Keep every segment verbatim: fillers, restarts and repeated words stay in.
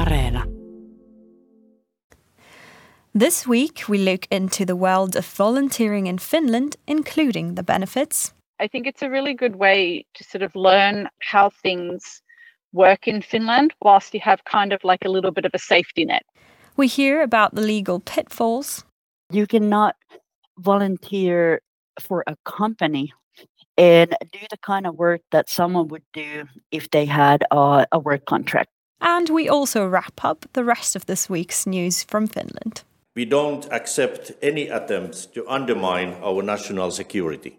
Areena. This week we look into the world of volunteering in Finland, including the benefits. I think it's a really good way to sort of learn how things work in Finland whilst you have kind of like a little bit of a safety net. We hear about the legal pitfalls. You cannot volunteer for a company and do the kind of work that someone would do if they had a, a work contract. And we also wrap up the rest of this week's news from Finland. We don't accept any attempts to undermine our national security.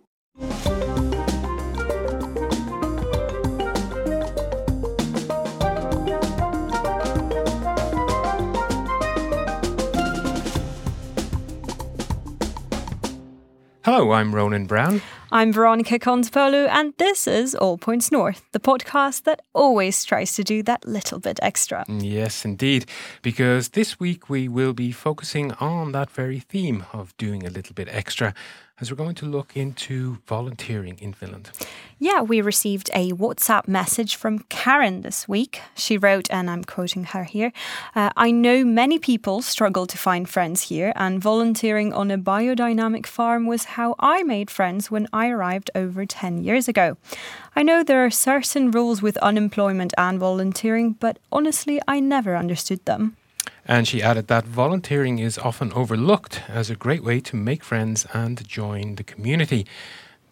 Hello, I'm Ronan Browne. I'm Veronica Kontopoulou, and this is All Points North, the podcast that always tries to do that little bit extra. Yes, indeed, because this week we will be focusing on that very theme of doing a little bit extra, as we're going to look into volunteering in Finland. Yeah, we received a WhatsApp message from Karen this week. She wrote, and I'm quoting her here, uh, I know many people struggle to find friends here, and volunteering on a biodynamic farm was how I made friends when I arrived over ten years ago. I know there are certain rules with unemployment and volunteering, but honestly, I never understood them. And she added that volunteering is often overlooked as a great way to make friends and join the community.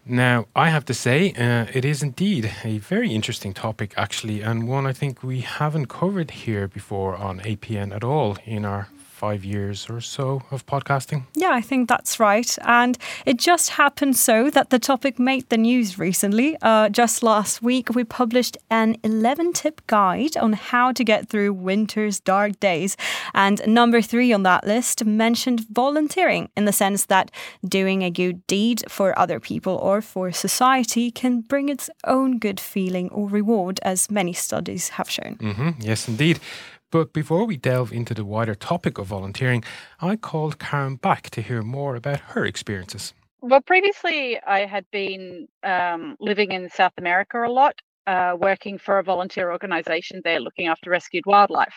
Now, I have to say, uh, it is indeed a very interesting topic, actually, and one I think we haven't covered here before on A P N at all in our five years or so of podcasting. Yeah, I think that's right. And it just happened so that the topic made the news recently. Uh, just last week, we published an eleven-tip guide on how to get through winter's dark days. And number three on that list mentioned volunteering in the sense that doing a good deed for other people or for society can bring its own good feeling or reward, as many studies have shown. Mm-hmm. Yes, indeed. But before we delve into the wider topic of volunteering, I called Karen back to hear more about her experiences. Well, previously I had been um, living in South America a lot, uh, working for a volunteer organisation there looking after rescued wildlife.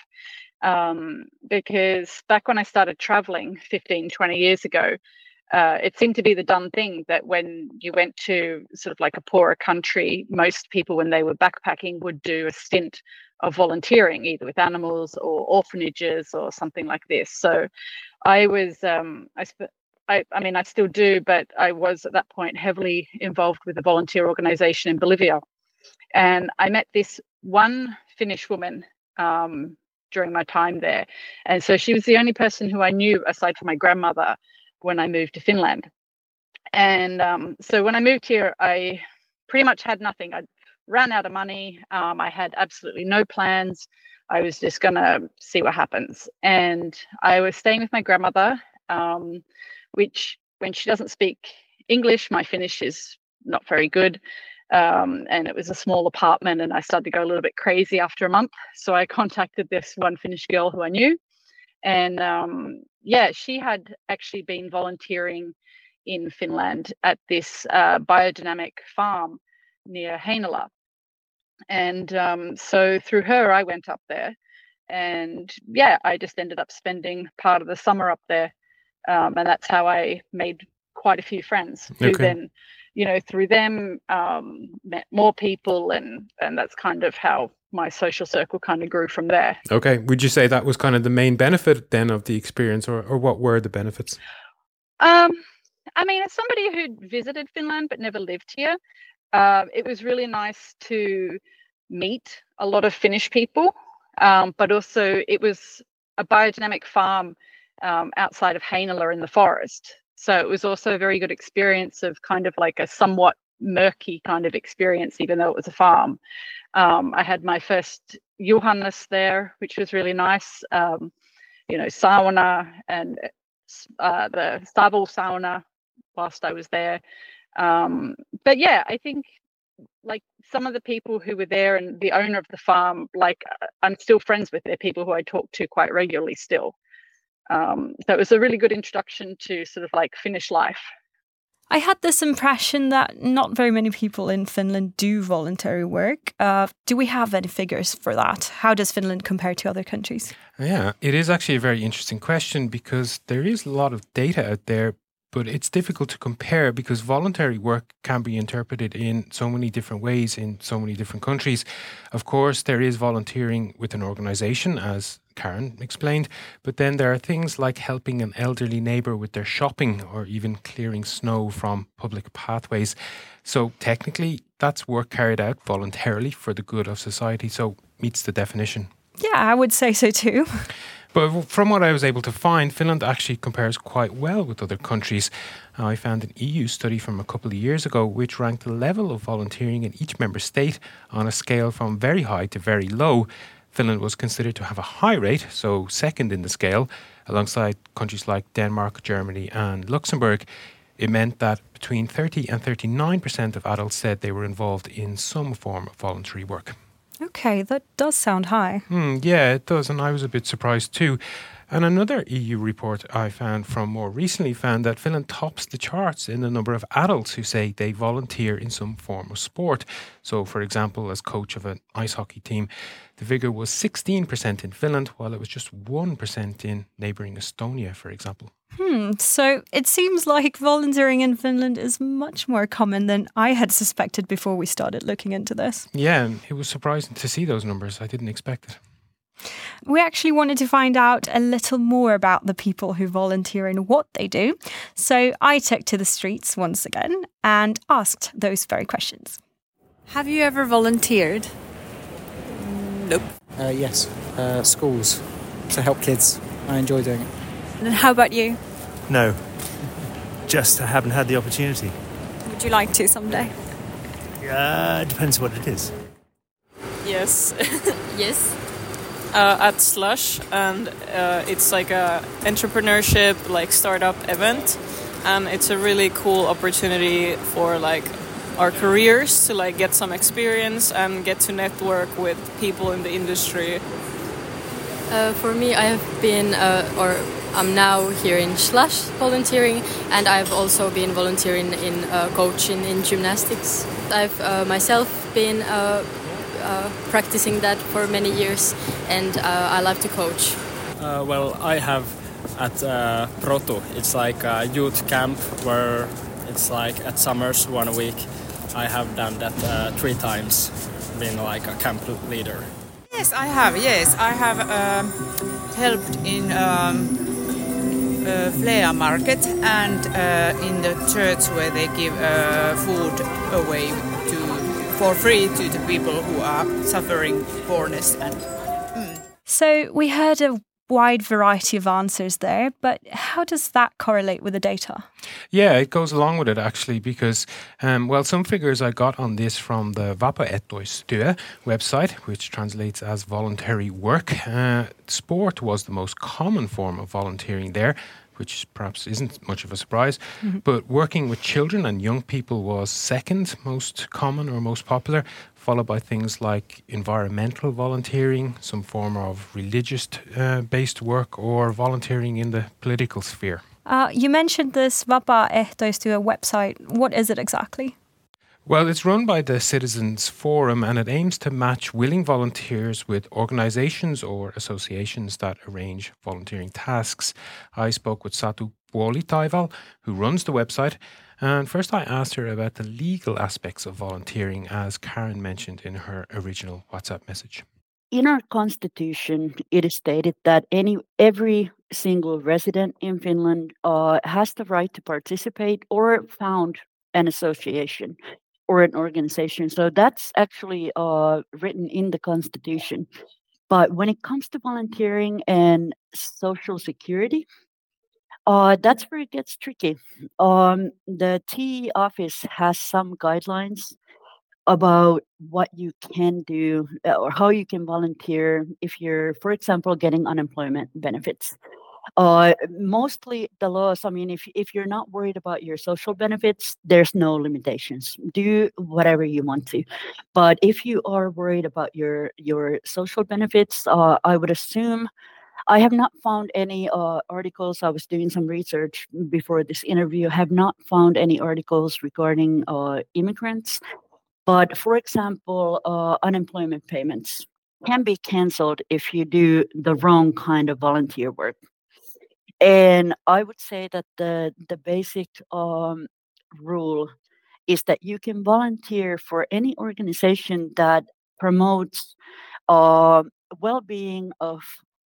Um, because back when I started travelling fifteen, twenty years ago, uh, it seemed to be the done thing that when you went to sort of like a poorer country, most people when they were backpacking would do a stint of volunteering, either with animals or orphanages or something like this. So I was, um, I, sp- I, I mean, I still do, but I was at that point heavily involved with a volunteer organization in Bolivia. And I met this one Finnish woman um, during my time there. And so she was the only person who I knew aside from my grandmother when I moved to Finland. And um, so when I moved here, I pretty much had nothing. I ran out of money. Um, I had absolutely no plans. I was just going to see what happens. And I was staying with my grandmother, um, which when she doesn't speak English, my Finnish is not very good. Um, and it was a small apartment and I started to go a little bit crazy after a month. So I contacted this one Finnish girl who I knew. And um, yeah, she had actually been volunteering in Finland at this uh, biodynamic farm near Hainala. And um, so through her, I went up there and yeah, I just ended up spending part of the summer up there. Um, and that's how I made quite a few friends who okay. then, you know, through them um, met more people. And, and that's kind of how my social circle kind of grew from there. Okay. Would you say that was kind of the main benefit then of the experience or, or what were the benefits? Um, I mean, as somebody who visited Finland but never lived here, Uh, it was really nice to meet a lot of Finnish people, um, but also it was a biodynamic farm um, outside of Hainala in the forest. So it was also a very good experience of kind of like a somewhat murky kind of experience, even though it was a farm. Um, I had my first Juhannus there, which was really nice, um, you know, sauna and uh, the Stable sauna whilst I was there. Um, but yeah, I think like some of the people who were there and the owner of the farm, like I'm still friends with, they're people who I talk to quite regularly still. Um, so it was a really good introduction to sort of like Finnish life. I had this impression that not very many people in Finland do voluntary work. Uh, do we have any figures for that? How does Finland compare to other countries? Yeah, it is actually a very interesting question because there is a lot of data out there, but it's difficult to compare because voluntary work can be interpreted in so many different ways in so many different countries. Of course, there is volunteering with an organization, as Karen explained, but then there are things like helping an elderly neighbour with their shopping or even clearing snow from public pathways. So technically, that's work carried out voluntarily for the good of society, so meets the definition. Yeah, I would say so too. But from what I was able to find, Finland actually compares quite well with other countries. I found an E U study from a couple of years ago which ranked the level of volunteering in each member state on a scale from very high to very low. Finland was considered to have a high rate, so second in the scale, alongside countries like Denmark, Germany and Luxembourg. It meant that between thirty and thirty-nine percent of adults said they were involved in some form of voluntary work. Okay, that does sound high. Mm, yeah, it does, and I was a bit surprised too. And another E U report I found from more recently found that Finland tops the charts in the number of adults who say they volunteer in some form of sport. So, for example, as coach of an ice hockey team, the figure was sixteen percent in Finland, while it was just one percent in neighbouring Estonia, for example. Hmm, so it seems like volunteering in Finland is much more common than I had suspected before we started looking into this. Yeah, it was surprising to see those numbers. I didn't expect it. We actually wanted to find out a little more about the people who volunteer and what they do. So I took to the streets once again and asked those very questions. Have you ever volunteered? Nope. Uh, yes, uh, schools to help kids. I enjoy doing it. And how about you? No, just I haven't had the opportunity. Would you like to someday? Yeah, uh, it depends what it is. Yes. Yes. Uh, at Slush, and uh, it's like a entrepreneurship, like startup event, and it's a really cool opportunity for like our careers to like get some experience and get to network with people in the industry. Uh, for me, I have been, uh, or I'm now here in Slush volunteering, and I've also been volunteering in uh, coaching in gymnastics. I've uh, myself been. Uh, Uh, practicing that for many years, and uh, I love to coach. Uh, well, I have at uh, Protu. It's like a youth camp where it's like at summers one week. I have done that uh, three times, being like a camp leader. Yes, I have. Yes, I have um, helped in um, uh, Flea Market and uh, in the church where they give uh, food away to. For free to the people who are suffering poorness. And mm. So we heard a wide variety of answers there, but how does that correlate with the data? Yeah, it goes along with it actually because, um, well, some figures I got on this from the Vapaaehtoistyö website, which translates as voluntary work. Uh, sport was the most common form of volunteering there, which perhaps isn't much of a surprise, mm-hmm. but working with children and young people was second most common or most popular, followed by things like environmental volunteering, some form of religious-based uh, work, or volunteering in the political sphere. Uh, you mentioned this Vapaaehtoistyö website. What is it exactly? Well, it's run by the Citizens Forum, and it aims to match willing volunteers with organisations or associations that arrange volunteering tasks. I spoke with Satu Puolitaival, who runs the website, and first I asked her about the legal aspects of volunteering, as Karen mentioned in her original WhatsApp message. In our constitution, it is stated that any every single resident in Finland uh, has the right to participate or found an association or an organization. So that's actually uh, written in the Constitution. But when it comes to volunteering and social security, uh, that's where it gets tricky. Um, the T E office has some guidelines about what you can do or how you can volunteer if you're, for example, getting unemployment benefits. Uh, mostly the laws, I mean, if if you're not worried about your social benefits, there's no limitations. Do whatever you want to. But if you are worried about your, your social benefits, uh, I would assume I have not found any uh, articles. I was doing some research before this interview. I have not found any articles regarding uh, immigrants. But for example, uh, unemployment payments can be canceled if you do the wrong kind of volunteer work. And I would say that the, the basic um, rule is that you can volunteer for any organization that promotes uh, well-being of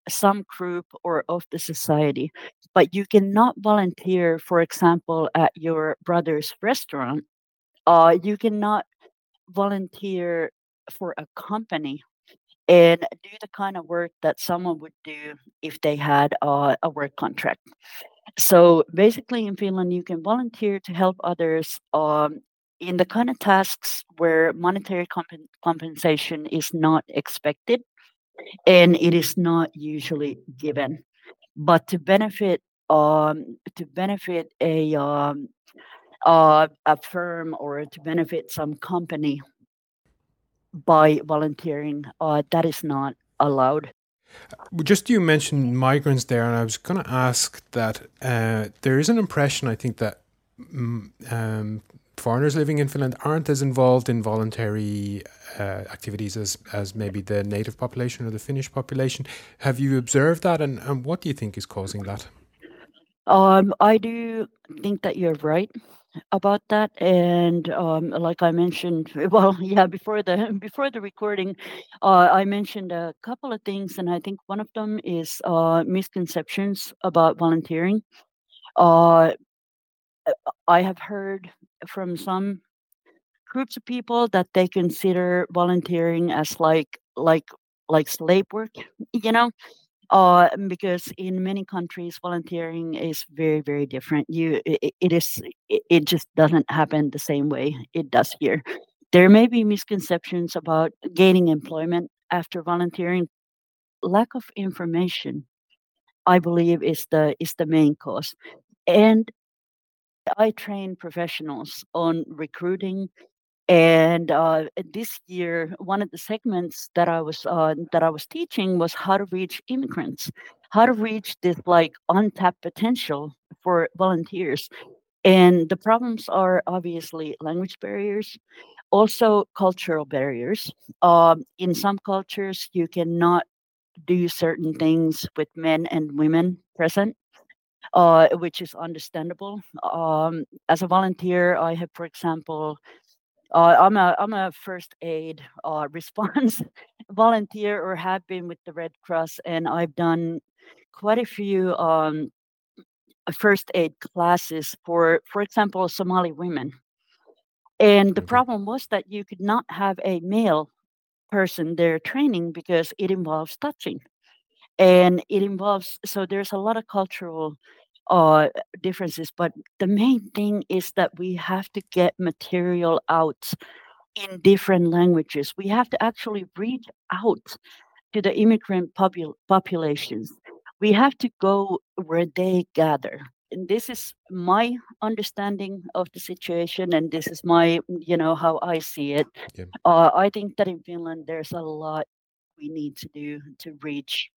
some group or of the society. But you cannot volunteer, for example, at your brother's restaurant. Uh, you cannot volunteer for a company and do the kind of work that someone would do if they had uh, a work contract. So basically in Finland, you can volunteer to help others um, in the kind of tasks where monetary comp- compensation is not expected and it is not usually given. But to benefit um, to benefit a, um, uh, a firm or to benefit some company by volunteering, uh, that is not allowed. Just you mentioned migrants there, and I was going to ask that uh, there is an impression, I think, that um, foreigners living in Finland aren't as involved in voluntary uh, activities as, as maybe the native population or the Finnish population. Have you observed that, and, and what do you think is causing that? Um, I do think that you're right about that, and um, like I mentioned, well, yeah, before the before the recording, uh, I mentioned a couple of things, and I think one of them is uh, misconceptions about volunteering. Uh, I have heard from some groups of people that they consider volunteering as like like like slave work, you know. Uh, because in many countries, volunteering is very, very different. You, it, it is, it, it just doesn't happen the same way it does here. There may be misconceptions about gaining employment after volunteering. Lack of information, I believe, is the is the main cause. And I train professionals on recruiting. And uh, this year, one of the segments that I was uh, that I was teaching was how to reach immigrants, how to reach this like untapped potential for volunteers. And the problems are obviously language barriers, also cultural barriers. Um, in some cultures, you cannot do certain things with men and women present. Uh, which is understandable. Um, as a volunteer, I have, for example, Uh, I'm a I'm a first aid uh, response volunteer, or have been with the Red Cross, and I've done quite a few um, first aid classes for, for example, Somali women. And the problem was that you could not have a male person there training because it involves touching, and it involves so there's a lot of cultural Uh, differences, but the main thing is that we have to get material out in different languages. We have to actually reach out to the immigrant popul- populations. We have to go where they gather. And this is my understanding of the situation, and this is my, you know, how I see it. Yeah. Uh, I think that in Finland, there's a lot we need to do to reach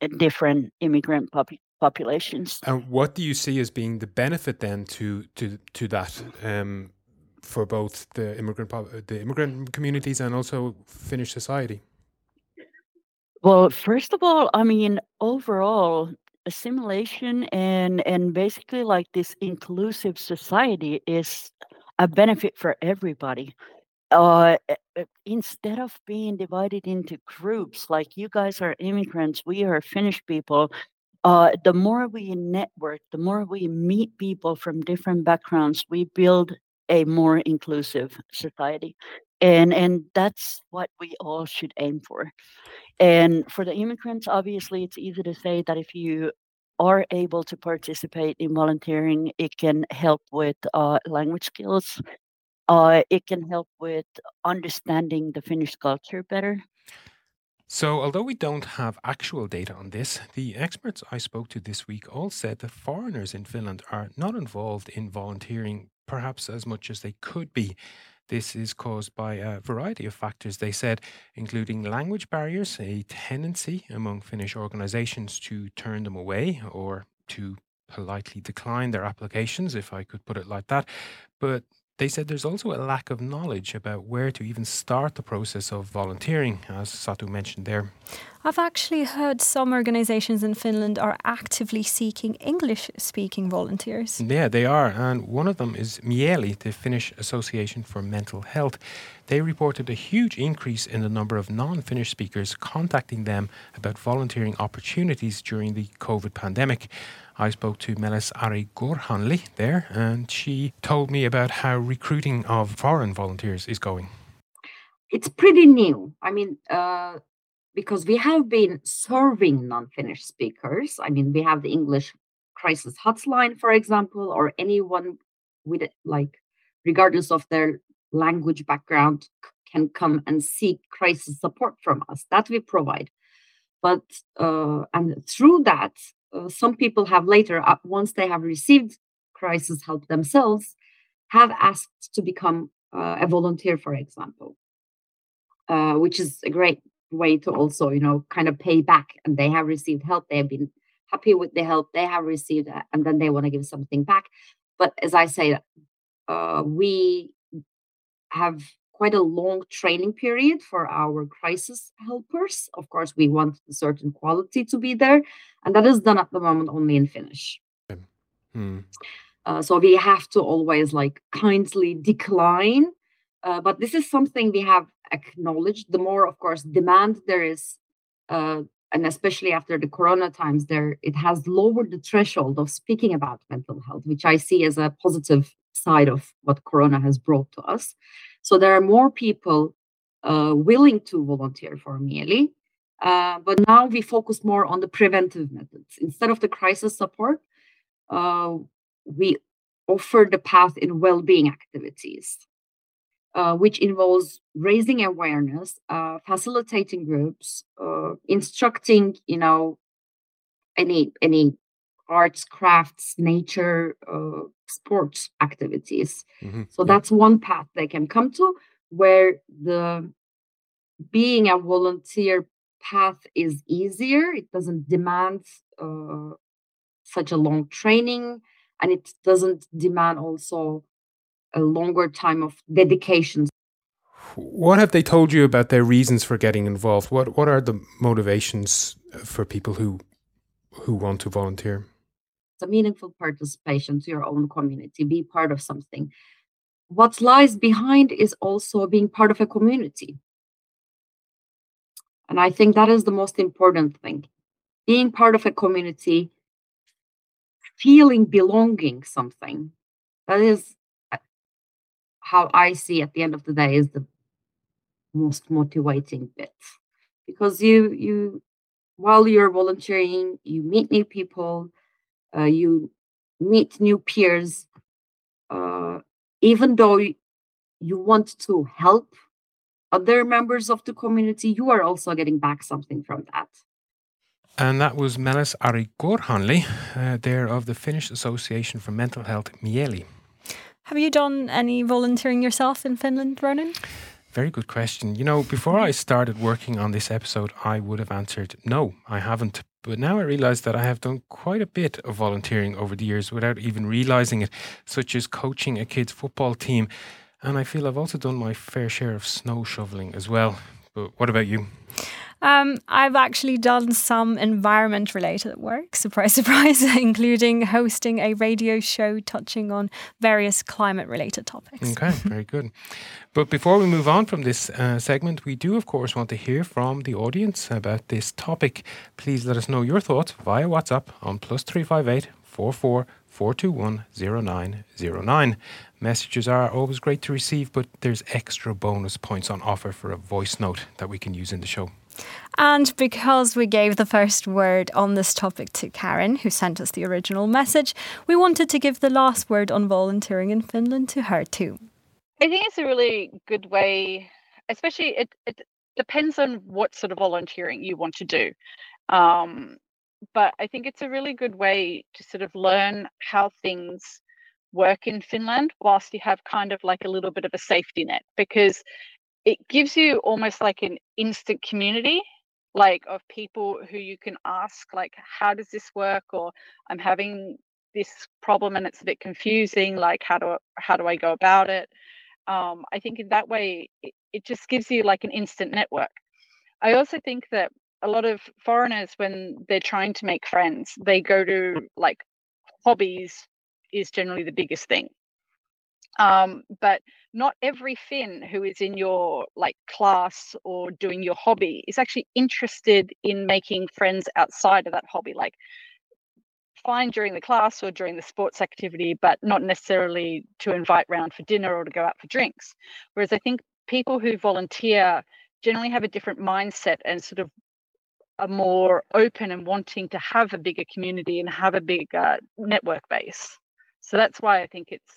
a different immigrant population. populations. And what do you see as being the benefit then to to to that um, for both the immigrant the immigrant communities and also Finnish society? Well, first of all, I mean, overall assimilation and and basically like this inclusive society is a benefit for everybody. Uh, instead of being divided into groups, like you guys are immigrants, we are Finnish people. Uh, the more we network, the more we meet people from different backgrounds, we build a more inclusive society. And and that's what we all should aim for. And for the immigrants, obviously, it's easy to say that if you are able to participate in volunteering, it can help with uh, language skills. Uh, it can help with understanding the Finnish culture better. So, although we don't have actual data on this, the experts I spoke to this week all said that foreigners in Finland are not involved in volunteering perhaps as much as they could be. This is caused by a variety of factors, they said, including language barriers, a tendency among Finnish organizations to turn them away or to politely decline their applications, if I could put it like that. But they said there's also a lack of knowledge about where to even start the process of volunteering, as Satu mentioned there. I've actually heard some organisations in Finland are actively seeking English-speaking volunteers. Yeah, they are. And one of them is Mieli, the Finnish Association for Mental Health. They reported a huge increase in the number of non-Finnish speakers contacting them about volunteering opportunities during the COVID pandemic. I spoke to Meles Ari Gurhanli there, and she told me about how recruiting of foreign volunteers is going. It's pretty new. I mean, uh, because we have been serving non-Finnish speakers. I mean, we have the English crisis hotline, for example, or anyone with, like, regardless of their language background, can come and seek crisis support from us. That we provide. But, uh, and through that, Uh, some people have later, uh, once they have received crisis help themselves, have asked to become uh, a volunteer, for example, uh, which is a great way to also, you know, kind of pay back. And they have received help. They have been happy with the help they have received, and then they want to give something back. But as I say, uh, we have quite a long training period for our crisis helpers. Of course, we want a certain quality to be there, and that is done at the moment only in Finnish. Mm. Uh, so we have to always, like, kindly decline. Uh, but this is something we have acknowledged. The more, of course, demand there is, uh, and especially after the corona times, there it has lowered the threshold of speaking about mental health, which I see as a positive side of what corona has brought to us. So there are more people uh, willing to volunteer for Mieli. Uh, but now we focus more on the preventive methods. Instead of the crisis support, uh, we offer the path in well-being activities, uh, which involves raising awareness, uh, facilitating groups, uh, instructing, you know, any any arts, crafts, nature, uh, sports activities. Mm-hmm. So that's one path they can come to, where the being a volunteer path is easier. It doesn't demand uh, such a long training, and it doesn't demand also a longer time of dedication. What have they told you about their reasons for getting involved? What what are the motivations for people who who want to volunteer? It's a meaningful participation to your own community, be part of something. What lies behind is also being part of a community. And I think that is the most important thing. Being part of a community, feeling belonging something. That is how I see at the end of the day is the most motivating bit. Because you, you while you're volunteering, you meet new people, Uh, you meet new peers, uh, even though you want to help other members of the community, you are also getting back something from that. And that was Meles Ari Gurhanli, uh, there of the Finnish Association for Mental Health, Mieli. Have you done any volunteering yourself in Finland, Ronan? Very good question. You know, before I started working on this episode, I would have answered, no, I haven't. But now I realise that I have done quite a bit of volunteering over the years without even realising it, such as coaching a kids' football team. And I feel I've also done my fair share of snow shovelling as well. But what about you? Um, I've actually done some environment-related work, surprise, surprise, including hosting a radio show touching on various climate-related topics. Okay, very good. But before we move on from this uh, segment, we do, of course, want to hear from the audience about this topic. Please let us know your thoughts via WhatsApp on plus three five eight, four four, four two one, zero nine zero nine. Messages are always great to receive, but there's extra bonus points on offer for a voice note that we can use in the show. And because we gave the first word on this topic to Karen, who sent us the original message, we wanted to give the last word on volunteering in Finland to her too. I think it's a really good way, especially it, it depends on what sort of volunteering you want to do. Um, but I think it's a really good way to sort of learn how things work in Finland whilst you have kind of like a little bit of a safety net, because it gives you almost like an instant community, like of people who you can ask, like, how does this work? Or I'm having this problem and it's a bit confusing. Like, how do I, how do I go about it? Um, I think in that way, it, it just gives you like an instant network. I also think that a lot of foreigners, when they're trying to make friends, they go to like hobbies is generally the biggest thing. Um, but not every Finn who is in your like class or doing your hobby is actually interested in making friends outside of that hobby. Like, fine during the class or during the sports activity, but not necessarily to invite round for dinner or to go out for drinks. Whereas I think people who volunteer generally have a different mindset and sort of are more open and wanting to have a bigger community and have a bigger network base. So that's why I think it's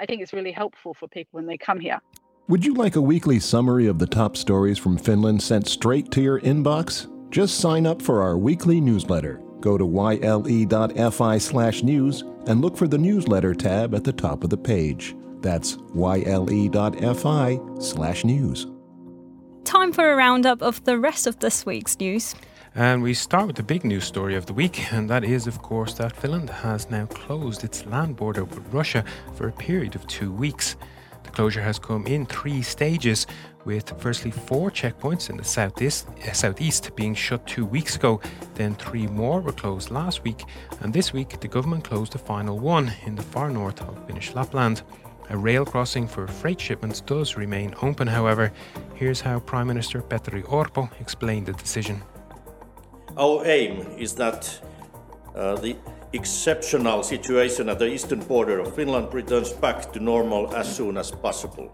I think it's really helpful for people when they come here. Would you like a weekly summary of the top stories from Finland sent straight to your inbox? Just sign up for our weekly newsletter. Go to yle dot f i slash news and look for the newsletter tab at the top of the page. That's yle dot f i slash news. Time for a roundup of the rest of this week's news. And we start with the big news story of the week, and that is, of course, that Finland has now closed its land border with Russia for a period of two weks. The closure has come in three stages, with firstly four checkpoints in the southeast, uh, southeast being shut two weeks ago, then three more were closed last week, and this week the government closed the final one in the far north of Finnish Lapland. A rail crossing for freight shipments does remain open, however. Here's how Prime Minister Petteri Orpo explained the decision. Our aim is that uh, the exceptional situation at the eastern border of Finland returns back to normal as soon as possible.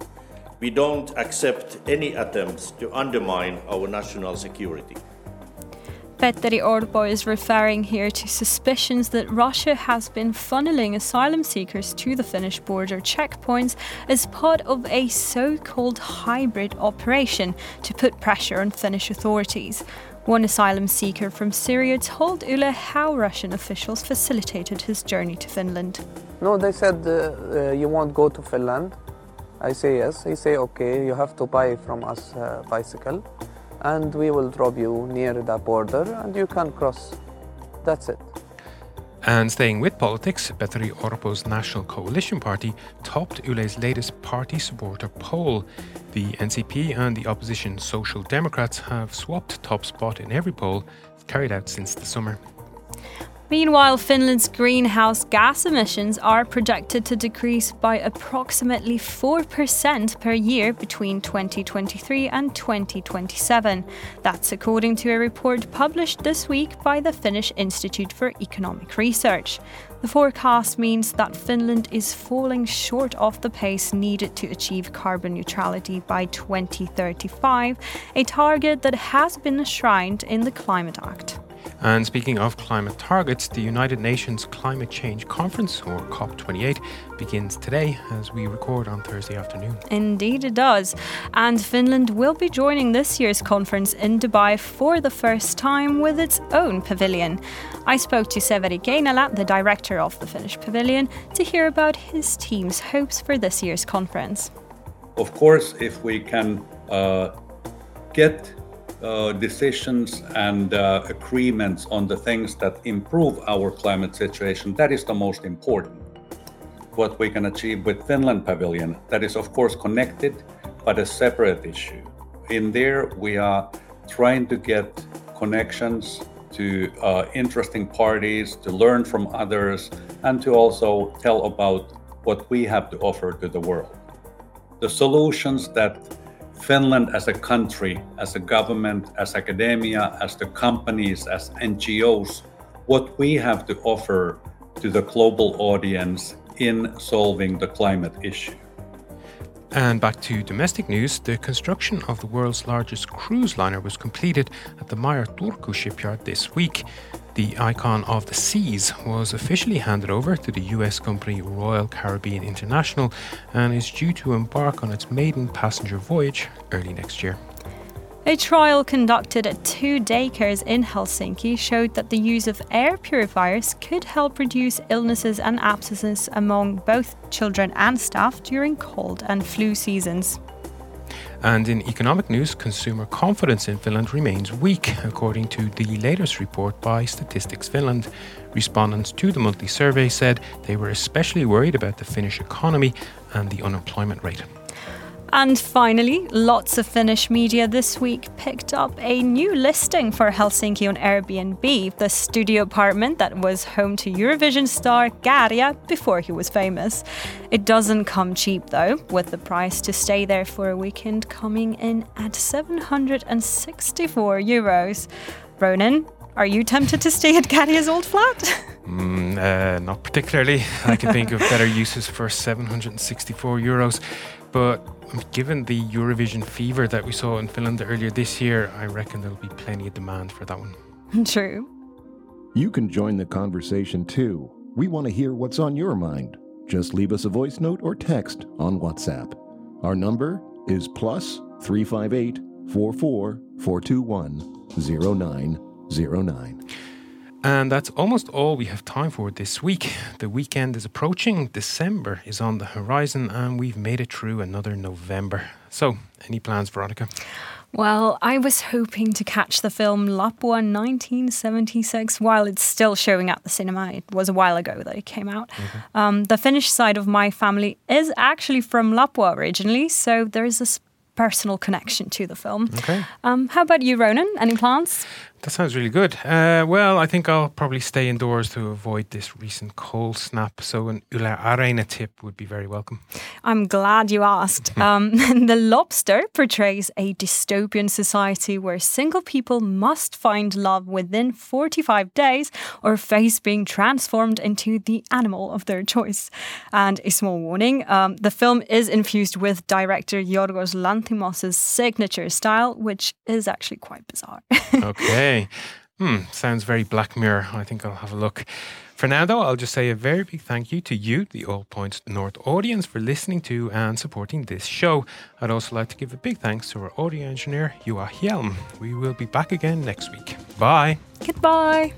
We don't accept any attempts to undermine our national security. Petteri Orpo is referring here to suspicions that Russia has been funneling asylum seekers to the Finnish border checkpoints as part of a so-called hybrid operation to put pressure on Finnish authorities. One asylum seeker from Syria told Yle how Russian officials facilitated his journey to Finland. No, they said, uh, uh, you won't go to Finland. I say yes. They say, okay, you have to buy from us a bicycle, and we will drop you near the border and you can cross. That's it. And staying with politics, Petteri Orpo's National Coalition Party topped Yle's latest party supporter poll. The N C P and the opposition Social Democrats have swapped top spot in every poll carried out since the summer. Meanwhile, Finland's greenhouse gas emissions are projected to decrease by approximately four percent per year between twenty twenty-three and twenty twenty-seven. That's according to a report published this week by the Finnish Institute for Economic Research. The forecast means that Finland is falling short of the pace needed to achieve carbon neutrality by twenty thirty-five, a target that has been enshrined in the Climate Act. And speaking of climate targets, the United Nations Climate Change Conference, or COP twenty-eight, begins today as we record on Thursday afternoon. Indeed it does. And Finland will be joining this year's conference in Dubai for the first time with its own pavilion. I spoke to Severi Kainala, the director of the Finnish pavilion, to hear about his team's hopes for this year's conference. Of course, if we can uh, get Uh, decisions and uh, agreements on the things that improve our climate situation, that is the most important. What we can achieve with Finland Pavilion, that is of course connected, but a separate issue. In there we are trying to get connections to uh, interesting parties, to learn from others, and to also tell about what we have to offer to the world. The solutions that Finland as a country, as a government, as academia, as the companies, as N G Os, what we have to offer to the global audience in solving the climate issue. And back to domestic news, the construction of the world's largest cruise liner was completed at the Meyer Turku shipyard this week. The Icon of the Seas was officially handed over to the U S company Royal Caribbean International and is due to embark on its maiden passenger voyage early next year. A trial conducted at two daycares in Helsinki showed that the use of air purifiers could help reduce illnesses and absences among both children and staff during cold and flu seasons. And in economic news, consumer confidence in Finland remains weak, according to the latest report by Statistics Finland. Respondents to the monthly survey said they were especially worried about the Finnish economy and the unemployment rate. And finally, lots of Finnish media this week picked up a new listing for Helsinki on Airbnb, the studio apartment that was home to Eurovision star Käärijä before he was famous. It doesn't come cheap though, with the price to stay there for a weekend coming in at seven hundred sixty-four euros. Ronan, are you tempted to stay at Käärijä's old flat? Mm, uh, not particularly. I can think of better uses for seven hundred sixty-four euros. But given the Eurovision fever that we saw in Finland earlier this year, I reckon there'll be plenty of demand for that one. True. You can join the conversation too. We want to hear what's on your mind. Just leave us a voice note or text on WhatsApp. Our number is plus three five eight, four four four two one, zero nine zero nine. And that's almost all we have time for this week. The weekend is approaching, December is on the horizon, and we've made it through another November. So, any plans, Veronica? Well, I was hoping to catch the film Lapua nineteen seventy-six while it's still showing at the cinema. It was a while ago that it came out. Mm-hmm. Um, the Finnish side of my family is actually from Lapua originally, so there is a personal connection to the film. Okay. Um, how about you, Ronan? Any plans? That sounds really good. Uh, well, I think I'll probably stay indoors to avoid this recent cold snap, so an Ulla Arena tip would be very welcome. I'm glad you asked. um, The Lobster portrays a dystopian society where single people must find love within forty-five days or face being transformed into the animal of their choice. And a small warning, um, the film is infused with director Yorgos Lanthimos' signature style, which is actually quite bizarre. Okay. Hmm, sounds very Black Mirror. I think I'll have a look. For now, though, I'll just say a very big thank you to you, the All Points North audience, for listening to and supporting this show. I'd also like to give a big thanks to our audio engineer, Juha Hjelm. We will be back again next week. Bye. Goodbye.